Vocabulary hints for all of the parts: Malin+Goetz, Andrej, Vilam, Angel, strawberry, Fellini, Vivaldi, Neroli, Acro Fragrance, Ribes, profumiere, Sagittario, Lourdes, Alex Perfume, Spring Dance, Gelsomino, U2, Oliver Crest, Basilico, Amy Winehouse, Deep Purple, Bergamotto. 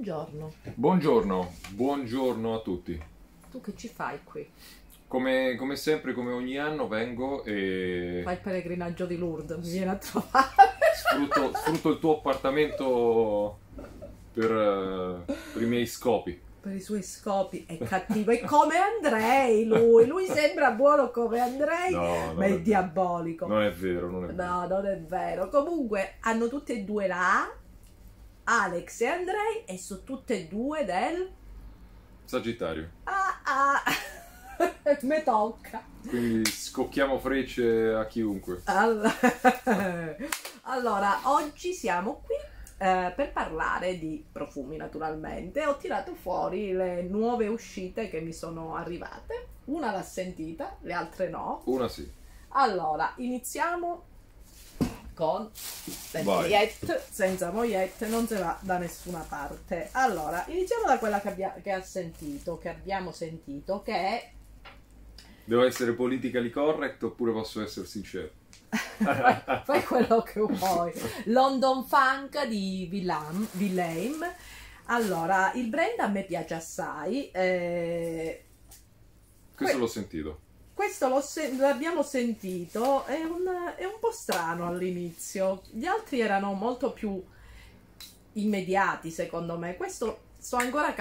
Buongiorno. Buongiorno, buongiorno a tutti. Tu che ci fai qui? Come sempre, come ogni anno, vengo e... Fai il pellegrinaggio di Lourdes, mi viene a trovare. Sfrutto il tuo appartamento per i miei scopi. Per i suoi scopi, è cattivo, è come Andrej lui sembra buono come Andrej, no, ma è diabolico. Non è vero, non è vero. Comunque hanno tutte e due la A, Alex e Andrej, e sono tutte e due del... Sagittario. Me tocca. Quindi scocchiamo frecce a chiunque. Allora, oggi siamo qui per parlare di profumi, naturalmente. Ho tirato fuori le nuove uscite che mi sono arrivate. Una l'ha sentita, le altre no. Una sì. Allora, iniziamo con le mogliette. Senza mogliette non se va da nessuna parte. Allora, iniziamo da quella che abbiamo sentito, che è... Devo essere politically correct oppure posso essere sincero? Fai quello che vuoi. London Funk di Vilam. Allora, il brand a me piace assai. Questo l'ho sentito. Questo l'abbiamo sentito. È un po' strano all'inizio. Gli altri erano molto più immediati, secondo me. Questo sto ancora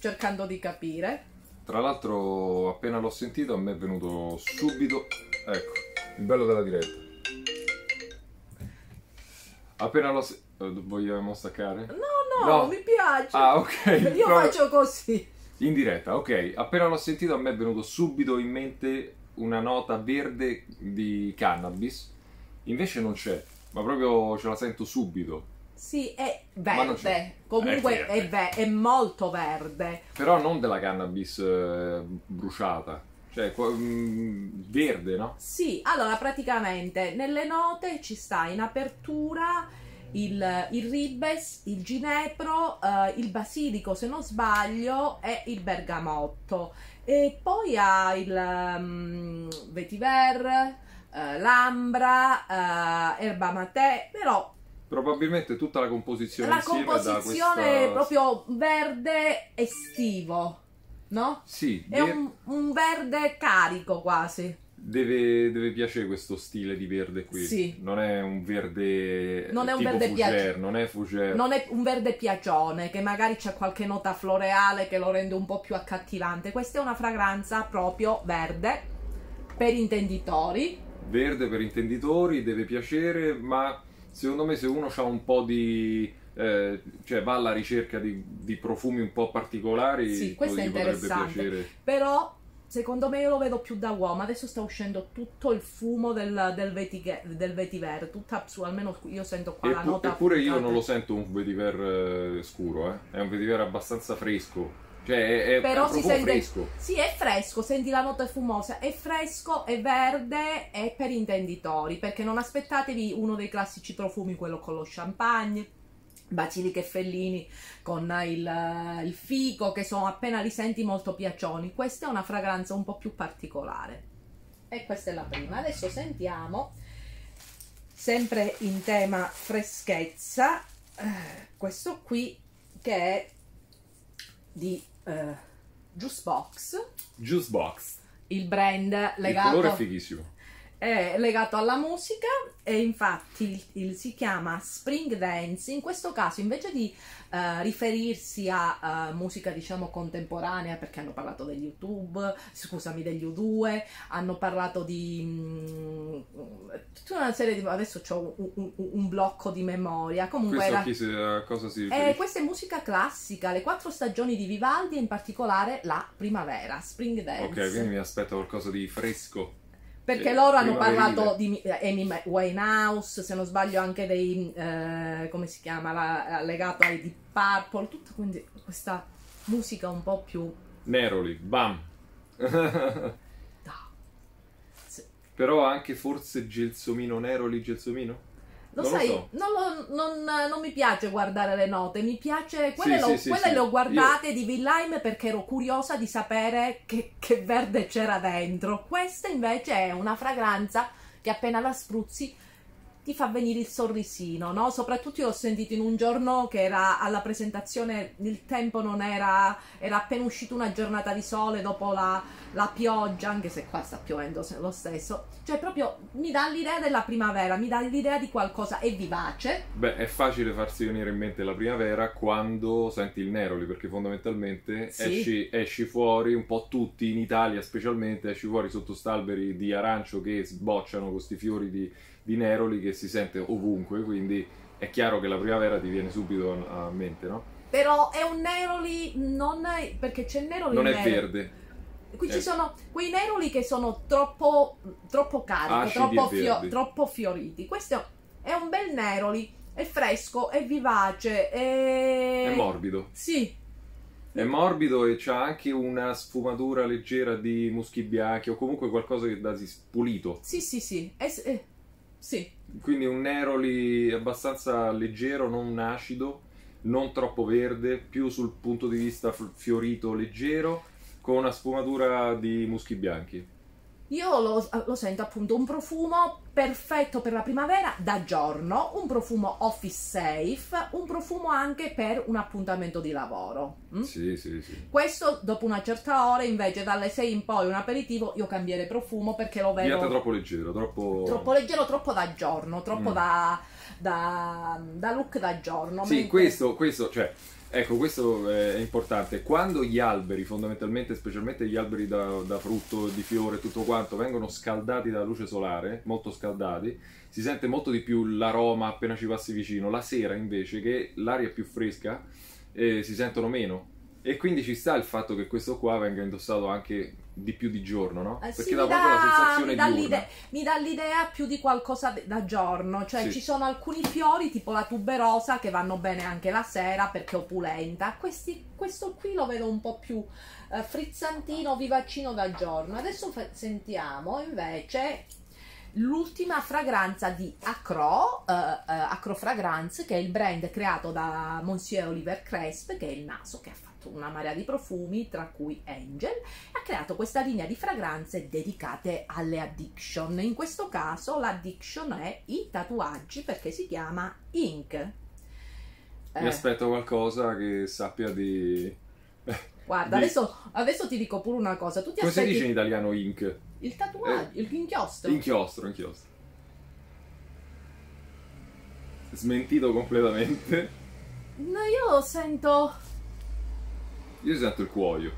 cercando di capire. Tra l'altro, appena l'ho sentito, a me è venuto subito... Ecco, il bello della diretta. Appena l'ho sentito... Vogliamo staccare? No, mi piace. Ah, ok. Io faccio così. In diretta, ok. Appena l'ho sentito, a me è venuto subito in mente una nota verde di cannabis. Invece non c'è, ma proprio ce la sento subito. Sì, è verde, comunque è molto verde. Però non della cannabis bruciata, cioè verde, no? Sì, allora praticamente nelle note ci sta in apertura il Ribes, il Ginepro, il Basilico se non sbaglio e il Bergamotto. E poi ha il vetiver, l'ambra, erba maté, però... Probabilmente tutta la composizione insieme da questa... proprio verde estivo, no? Sì. È un verde carico quasi. Deve piacere questo stile di verde qui. Sì. Non è un verde non è un verde tipo fougère. Non è un verde piagione, che magari c'è qualche nota floreale che lo rende un po' più accattivante. Questa è una fragranza proprio verde, per intenditori. Verde per intenditori, deve piacere, ma... Secondo me se uno ha un po' di... cioè va alla ricerca di profumi un po' particolari... Sì, questo è interessante, però secondo me io lo vedo più da uomo. Adesso sta uscendo tutto il fumo del vetiver, almeno io sento qua la nota... Eppure io non lo sento un vetiver scuro, è un vetiver abbastanza fresco. Cioè però si sente fresco. Sì, è fresco, senti la nota fumosa, è fresco, è verde, è per intenditori, perché non aspettatevi uno dei classici profumi, quello con lo champagne, basilico e fellini, con il fico, che sono appena li senti molto piacioni. Questa è una fragranza un po' più particolare. E questa è la prima. Adesso sentiamo, sempre in tema freschezza, questo qui che è di Juice Box, il brand legato, il colore è fighissimo, è legato alla musica, e infatti si chiama Spring Dance. In questo caso, invece di riferirsi a musica diciamo contemporanea, perché hanno parlato degli U2, hanno parlato di tutta una serie di... adesso ho un blocco di memoria, comunque questa è musica classica, le 4 stagioni di Vivaldi, in particolare la primavera. Spring Dance. Ok, quindi mi aspetto qualcosa di fresco. Perché loro hanno parlato di Amy Winehouse, se non sbaglio anche dei, come si chiama, legato ai Deep Purple, tutta quindi questa musica un po' più... Neroli, bam! Sì. Però anche forse Gelsomino, Neroli, Gelsomino? Non mi piace guardare le note, mi piace... Quelle le ho guardate di Villaim perché ero curiosa di sapere che verde c'era dentro. Questa invece è una fragranza che appena la spruzzi ti fa venire il sorrisino, no? Soprattutto io l'ho sentito in un giorno che era alla presentazione, il tempo non era, era appena uscita una giornata di sole dopo la pioggia, anche se qua sta piovendo lo stesso, cioè proprio mi dà l'idea della primavera, mi dà l'idea di qualcosa, è vivace. Beh, è facile farsi venire in mente la primavera quando senti il Neroli, perché fondamentalmente sì, esci fuori, un po' tutti in Italia specialmente, esci fuori sotto st'alberi di arancio che sbocciano con questi fiori di Neroli che si sente ovunque, quindi è chiaro che la primavera ti viene subito a mente, no? Però è un Neroli, non è, perché c'è Neroli non è verde. Qui ci sono quei Neroli che sono troppo carichi, troppo fioriti. Questo è un bel Neroli, è fresco, è vivace, è morbido. Sì. È morbido e c'ha anche una sfumatura leggera di muschi bianchi o comunque qualcosa che dà pulito. Sì, sì, sì. Sì. Quindi un Neroli abbastanza leggero, non acido, non troppo verde, più sul punto di vista fiorito leggero, con una sfumatura di muschi bianchi. Io lo sento appunto un profumo perfetto per la primavera da giorno, un profumo office safe, un profumo anche per un appuntamento di lavoro. Sì, sì, sì. Questo dopo una certa ora, invece dalle 6 in poi un aperitivo, io cambierei profumo perché lo vedo... Diventa troppo leggero, troppo leggero, troppo da giorno, troppo da look da giorno. Sì, mentre... questo, cioè... Ecco, questo è importante. Quando gli alberi, fondamentalmente, specialmente gli alberi da frutto, di fiore, tutto quanto, vengono scaldati dalla luce solare, molto scaldati, si sente molto di più l'aroma appena ci passi vicino. La sera, invece, che l'aria è più fresca, si sentono meno. E quindi ci sta il fatto che questo qua venga indossato anche di più di giorno, no? Perché sì, dà proprio la sensazione diurna. Mi dà l'idea più di qualcosa da giorno, cioè sì, ci sono alcuni fiori tipo la tuberosa che vanno bene anche la sera perché è opulenta. Questo qui lo vedo un po' più frizzantino, vivaccino da giorno. Adesso sentiamo invece l'ultima fragranza di Acro Fragrance, che è il brand creato da Monsieur Oliver Crest, che è il naso che ha fatto una marea di profumi, tra cui Angel, ha creato questa linea di fragranze dedicate alle addiction. In questo caso l'addiction è i tatuaggi, perché si chiama Ink. Mi aspetto qualcosa che sappia di... Guarda, adesso ti dico pure una cosa. Tu ti aspetti... Come si dice in italiano Ink? Il tatuaggio, l'inchiostro. Inchiostro. Smentito completamente. No, io sento il cuoio.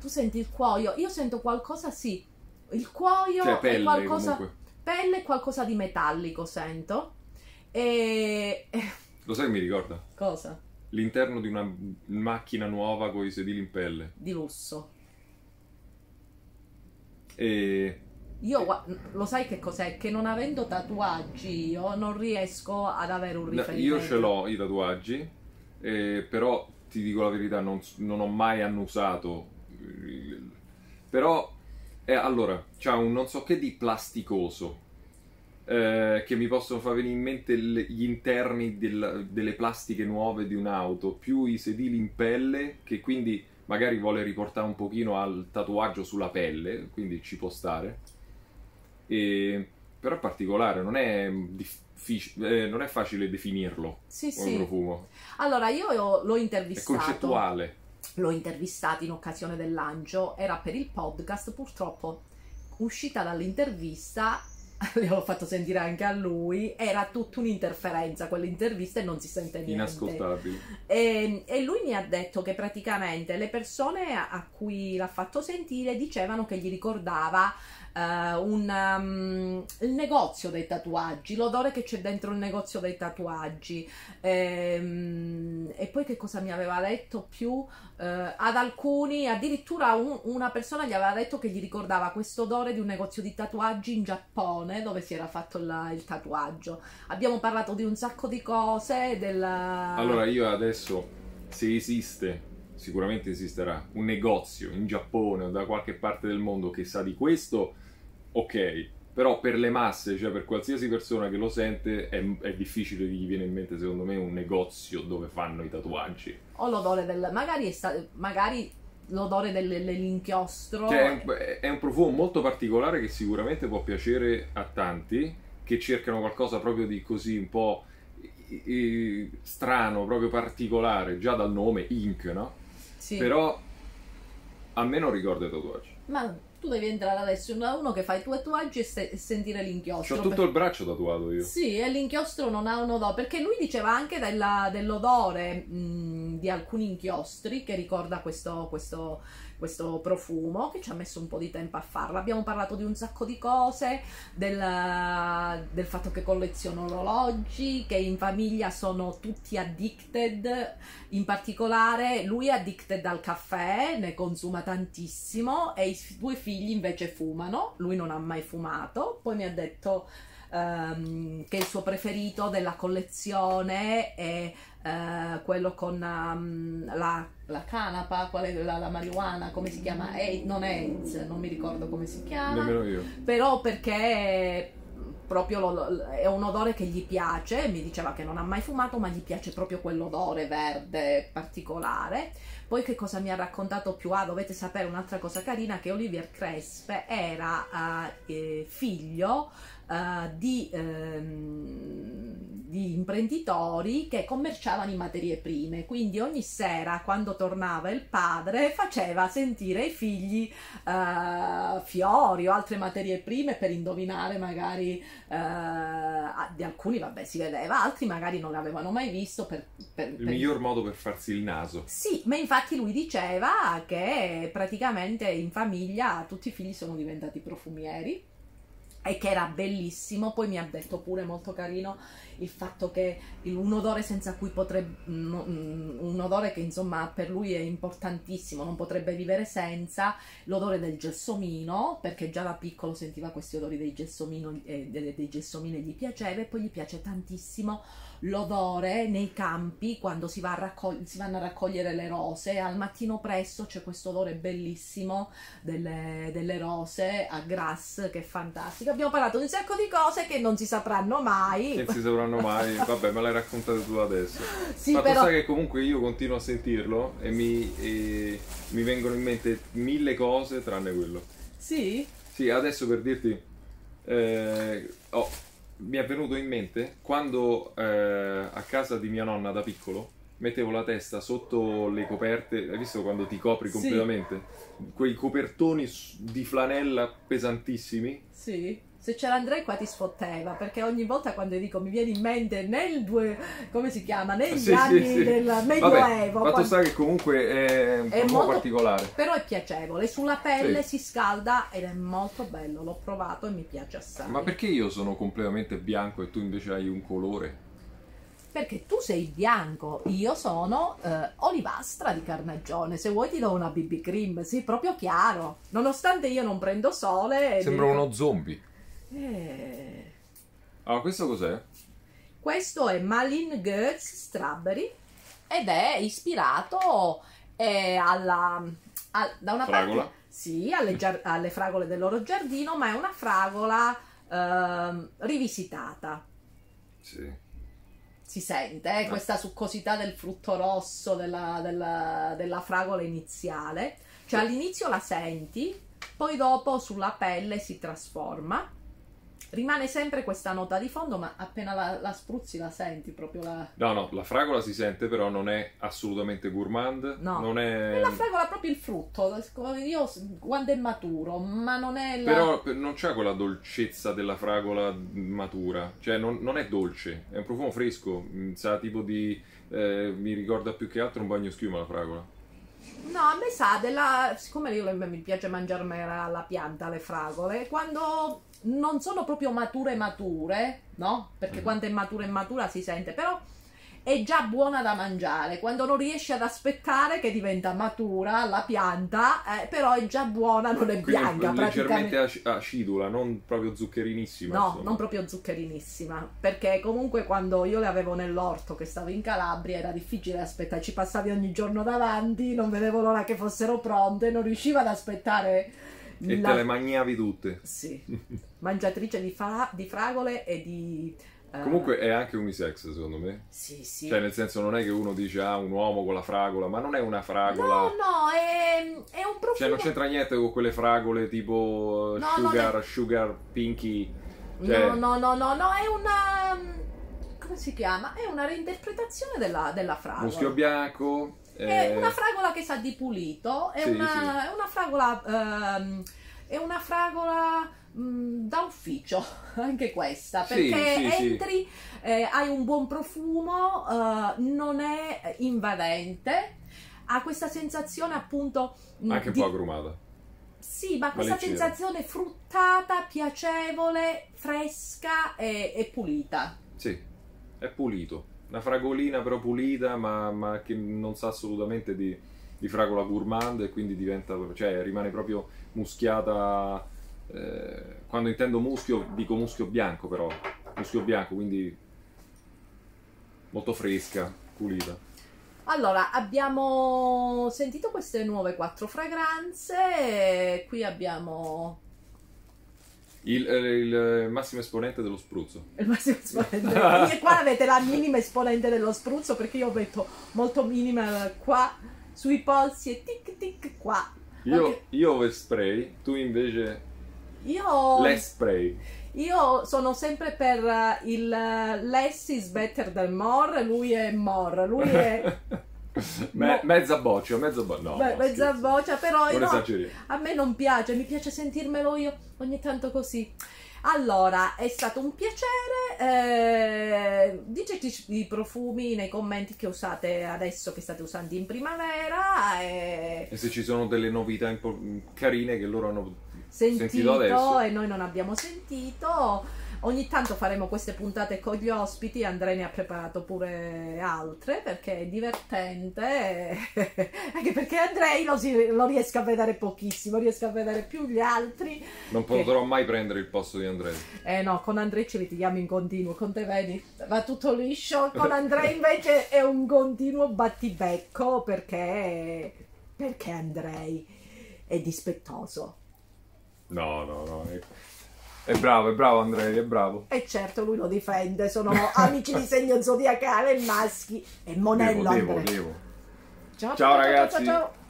Tu senti il cuoio? Io sento qualcosa, sì. Il cuoio, cioè, pelle, è qualcosa... Comunque. Pelle, qualcosa di metallico sento. E... Lo sai che mi ricorda? Cosa? L'interno di una macchina nuova con i sedili in pelle. Di lusso. E... Io lo sai che cos'è? Che non avendo tatuaggi io non riesco ad avere un riferimento. Io ce l'ho i tatuaggi, però... Ti dico la verità, non ho mai annusato, però allora c'ha un non so che di plasticoso che mi possono far venire in mente gli interni delle plastiche nuove di un'auto, più i sedili in pelle, che quindi magari vuole riportare un pochino al tatuaggio sulla pelle, quindi ci può stare, però è particolare, non è difficile. Non è facile definirlo, sì, come sì, profumo. Allora io l'ho intervistato, è concettuale. L'ho intervistato in occasione del lancio, era per il podcast, purtroppo uscita dall'intervista l'ho fatto sentire anche a lui, era tutta un'interferenza quell'intervista e non si sente niente, inascoltabile. E lui mi ha detto che praticamente le persone a cui l'ha fatto sentire dicevano che gli ricordava il negozio dei tatuaggi, l'odore che c'è dentro il negozio dei tatuaggi, e poi che cosa mi aveva detto più, ad alcuni addirittura una persona gli aveva detto che gli ricordava questo odore di un negozio di tatuaggi in Giappone dove si era fatto il tatuaggio. Abbiamo parlato di un sacco di cose allora io adesso, se esiste, sicuramente esisterà un negozio in Giappone o da qualche parte del mondo che sa di questo, ok, però per le masse, cioè per qualsiasi persona che lo sente, è difficile che gli viene in mente, secondo me, un negozio dove fanno i tatuaggi. O l'odore del... magari l'odore dell'inchiostro... Cioè, è un profumo molto particolare che sicuramente può piacere a tanti, che cercano qualcosa proprio di così un po' strano, proprio particolare, già dal nome Ink, no? Sì. Però a me non ricordo i tatuaggi. Ma tu devi entrare adesso in uno che fa i tuoi tatuaggi e sentire l'inchiostro. C'ho tutto il braccio tatuato io. Sì, e l'inchiostro non ha un odore, perché lui diceva anche dell'odore di alcuni inchiostri che ricorda questo profumo, che ci ha messo un po' di tempo a farlo. Abbiamo parlato di un sacco di cose, del fatto che colleziono orologi, che in famiglia sono tutti addicted, in particolare lui è addicted al caffè, ne consuma tantissimo, e i due figli invece fumano, lui non ha mai fumato. Poi mi ha detto che il suo preferito della collezione è quello con la canapa, qual è la marijuana, come si chiama? Non è AIDS, non mi ricordo come si chiama. Nemmeno io. Però perché proprio è un odore che gli piace. Mi diceva che non ha mai fumato, ma gli piace proprio quell'odore verde particolare. Poi che cosa mi ha raccontato più? Dovete sapere un'altra cosa carina, che Oliver Crest era figlio di imprenditori che commerciavano in materie prime, quindi ogni sera quando tornava il padre faceva sentire ai figli fiori o altre materie prime per indovinare magari di alcuni vabbè si vedeva, altri magari non l'avevano mai visto per... miglior modo per farsi il naso. Sì, ma infatti lui diceva che praticamente in famiglia tutti i figli sono diventati profumieri e che era bellissimo. Poi mi ha detto pure, molto carino, il fatto che un odore senza cui potrebbe, un odore che insomma per lui è importantissimo, non potrebbe vivere senza, l'odore del gelsomino, perché già da piccolo sentiva questi odori dei gelsomini e gli piaceva. E poi gli piace tantissimo l'odore nei campi quando si vanno a raccogliere le rose al mattino presto, c'è questo odore bellissimo delle rose a grass che è fantastico. Abbiamo parlato di un sacco di cose che non si sapranno mai, vabbè, me l'hai raccontato tu adesso. Sì, ma però... tu sai che comunque io continuo a sentirlo e mi vengono in mente mille cose tranne quello. Sì? Sì, adesso per dirti mi è venuto in mente quando a casa di mia nonna da piccolo mettevo la testa sotto le coperte, hai visto quando ti copri completamente? Sì. Quei copertoni di flanella pesantissimi. Sì. Se c'era Andrej qua ti sfotteva, perché ogni volta quando dico mi viene in mente negli anni del Medioevo. Ma tu sai che comunque è un po' particolare. Però è piacevole, sulla pelle si scalda ed è molto bello, l'ho provato e mi piace assai. Ma perché io sono completamente bianco e tu invece hai un colore? Perché tu sei bianco, io sono olivastra di carnagione, se vuoi ti do una BB cream, sì, proprio chiaro. Nonostante io non prendo sole... Sembra uno zombie. Questo cos'è? Questo è Malin+Goetz strawberry ed è ispirato da una fragola. Parte, sì, alle fragole del loro giardino, ma è una fragola rivisitata. Sì. Si sente questa succosità del frutto rosso della fragola iniziale, cioè all'inizio la senti, poi dopo sulla pelle si trasforma. Rimane sempre questa nota di fondo, ma appena la spruzzi la senti proprio la fragola si sente, però non è assolutamente gourmand. No, non è la fragola, proprio il frutto, io quando è maturo, ma non è però non c'è quella dolcezza della fragola matura, cioè non è dolce, è un profumo fresco, sa tipo di mi ricorda più che altro un bagno schiuma la fragola. No, a me sa siccome io mi piace mangiarmi alla pianta le fragole, quando non sono proprio mature, no? Perché quando è matura si sente, però è già buona da mangiare, quando non riesci ad aspettare che diventa matura la pianta, però è già buona, non è bianca. Quindi leggermente acidula, non proprio zuccerinissima. No, insomma. Non proprio zuccerinissima, perché comunque quando io le avevo nell'orto, che stavo in Calabria, era difficile aspettare, ci passavi ogni giorno davanti, non vedevo l'ora che fossero pronte, non riuscivo ad aspettare... E te le mangiavi tutte. Sì, mangiatrice di fragole e di... Comunque è anche unisex, secondo me. Sì, sì. Cioè, nel senso, non è che uno dice un uomo con la fragola, ma non è una fragola. No, è un profumo. Cioè, non c'entra niente con quelle fragole tipo sugar pinky. Cioè... No, è una... come si chiama? È una reinterpretazione della fragola. Muschio bianco. È una fragola che sa di pulito, è una fragola... è una fragola da ufficio, anche questa, perché entri, hai un buon profumo, non è invadente, ha questa sensazione appunto... anche un po' agrumata. Sì, ma questa sensazione fruttata, piacevole, fresca e pulita. Sì, è pulito. Una fragolina però pulita, ma che non sa assolutamente di fragola gourmand, e quindi diventa, cioè rimane proprio muschiata. Quando intendo muschio dico muschio bianco, però muschio bianco, quindi molto fresca, pulita. Allora, abbiamo sentito queste nuove 4 fragranze, qui abbiamo il massimo esponente dello spruzzo. Il massimo esponente. E qua avete la minima esponente dello spruzzo, perché io metto molto minima qua sui polsi e tic tic qua. Io ho spray, tu invece less spray. Io sono sempre per il less is better than more, lui è... mezza boccia, no. Mezza boccia, però io no, a me non piace, mi piace sentirmelo io ogni tanto così. Allora, è stato un piacere, diteci i profumi nei commenti che usate adesso, che state usando in primavera. E se ci sono delle novità carine che loro hanno sentito adesso e noi non abbiamo sentito. Ogni tanto faremo queste puntate con gli ospiti, Andrej ne ha preparato pure altre perché è divertente, anche perché Andrej lo riesco a vedere pochissimo, riesco a vedere più gli altri. Non potrò mai prendere il posto di Andrej. Eh no, con Andrej ci litighiamo in continuo, con te vedi, va tutto liscio, con Andrej invece è un continuo battibecco perché Andrej è dispettoso. No. È bravo Andrej, è bravo. E certo, lui lo difende, sono amici di segno zodiacale, maschi e monello. Ciao ragazzi. Ciao.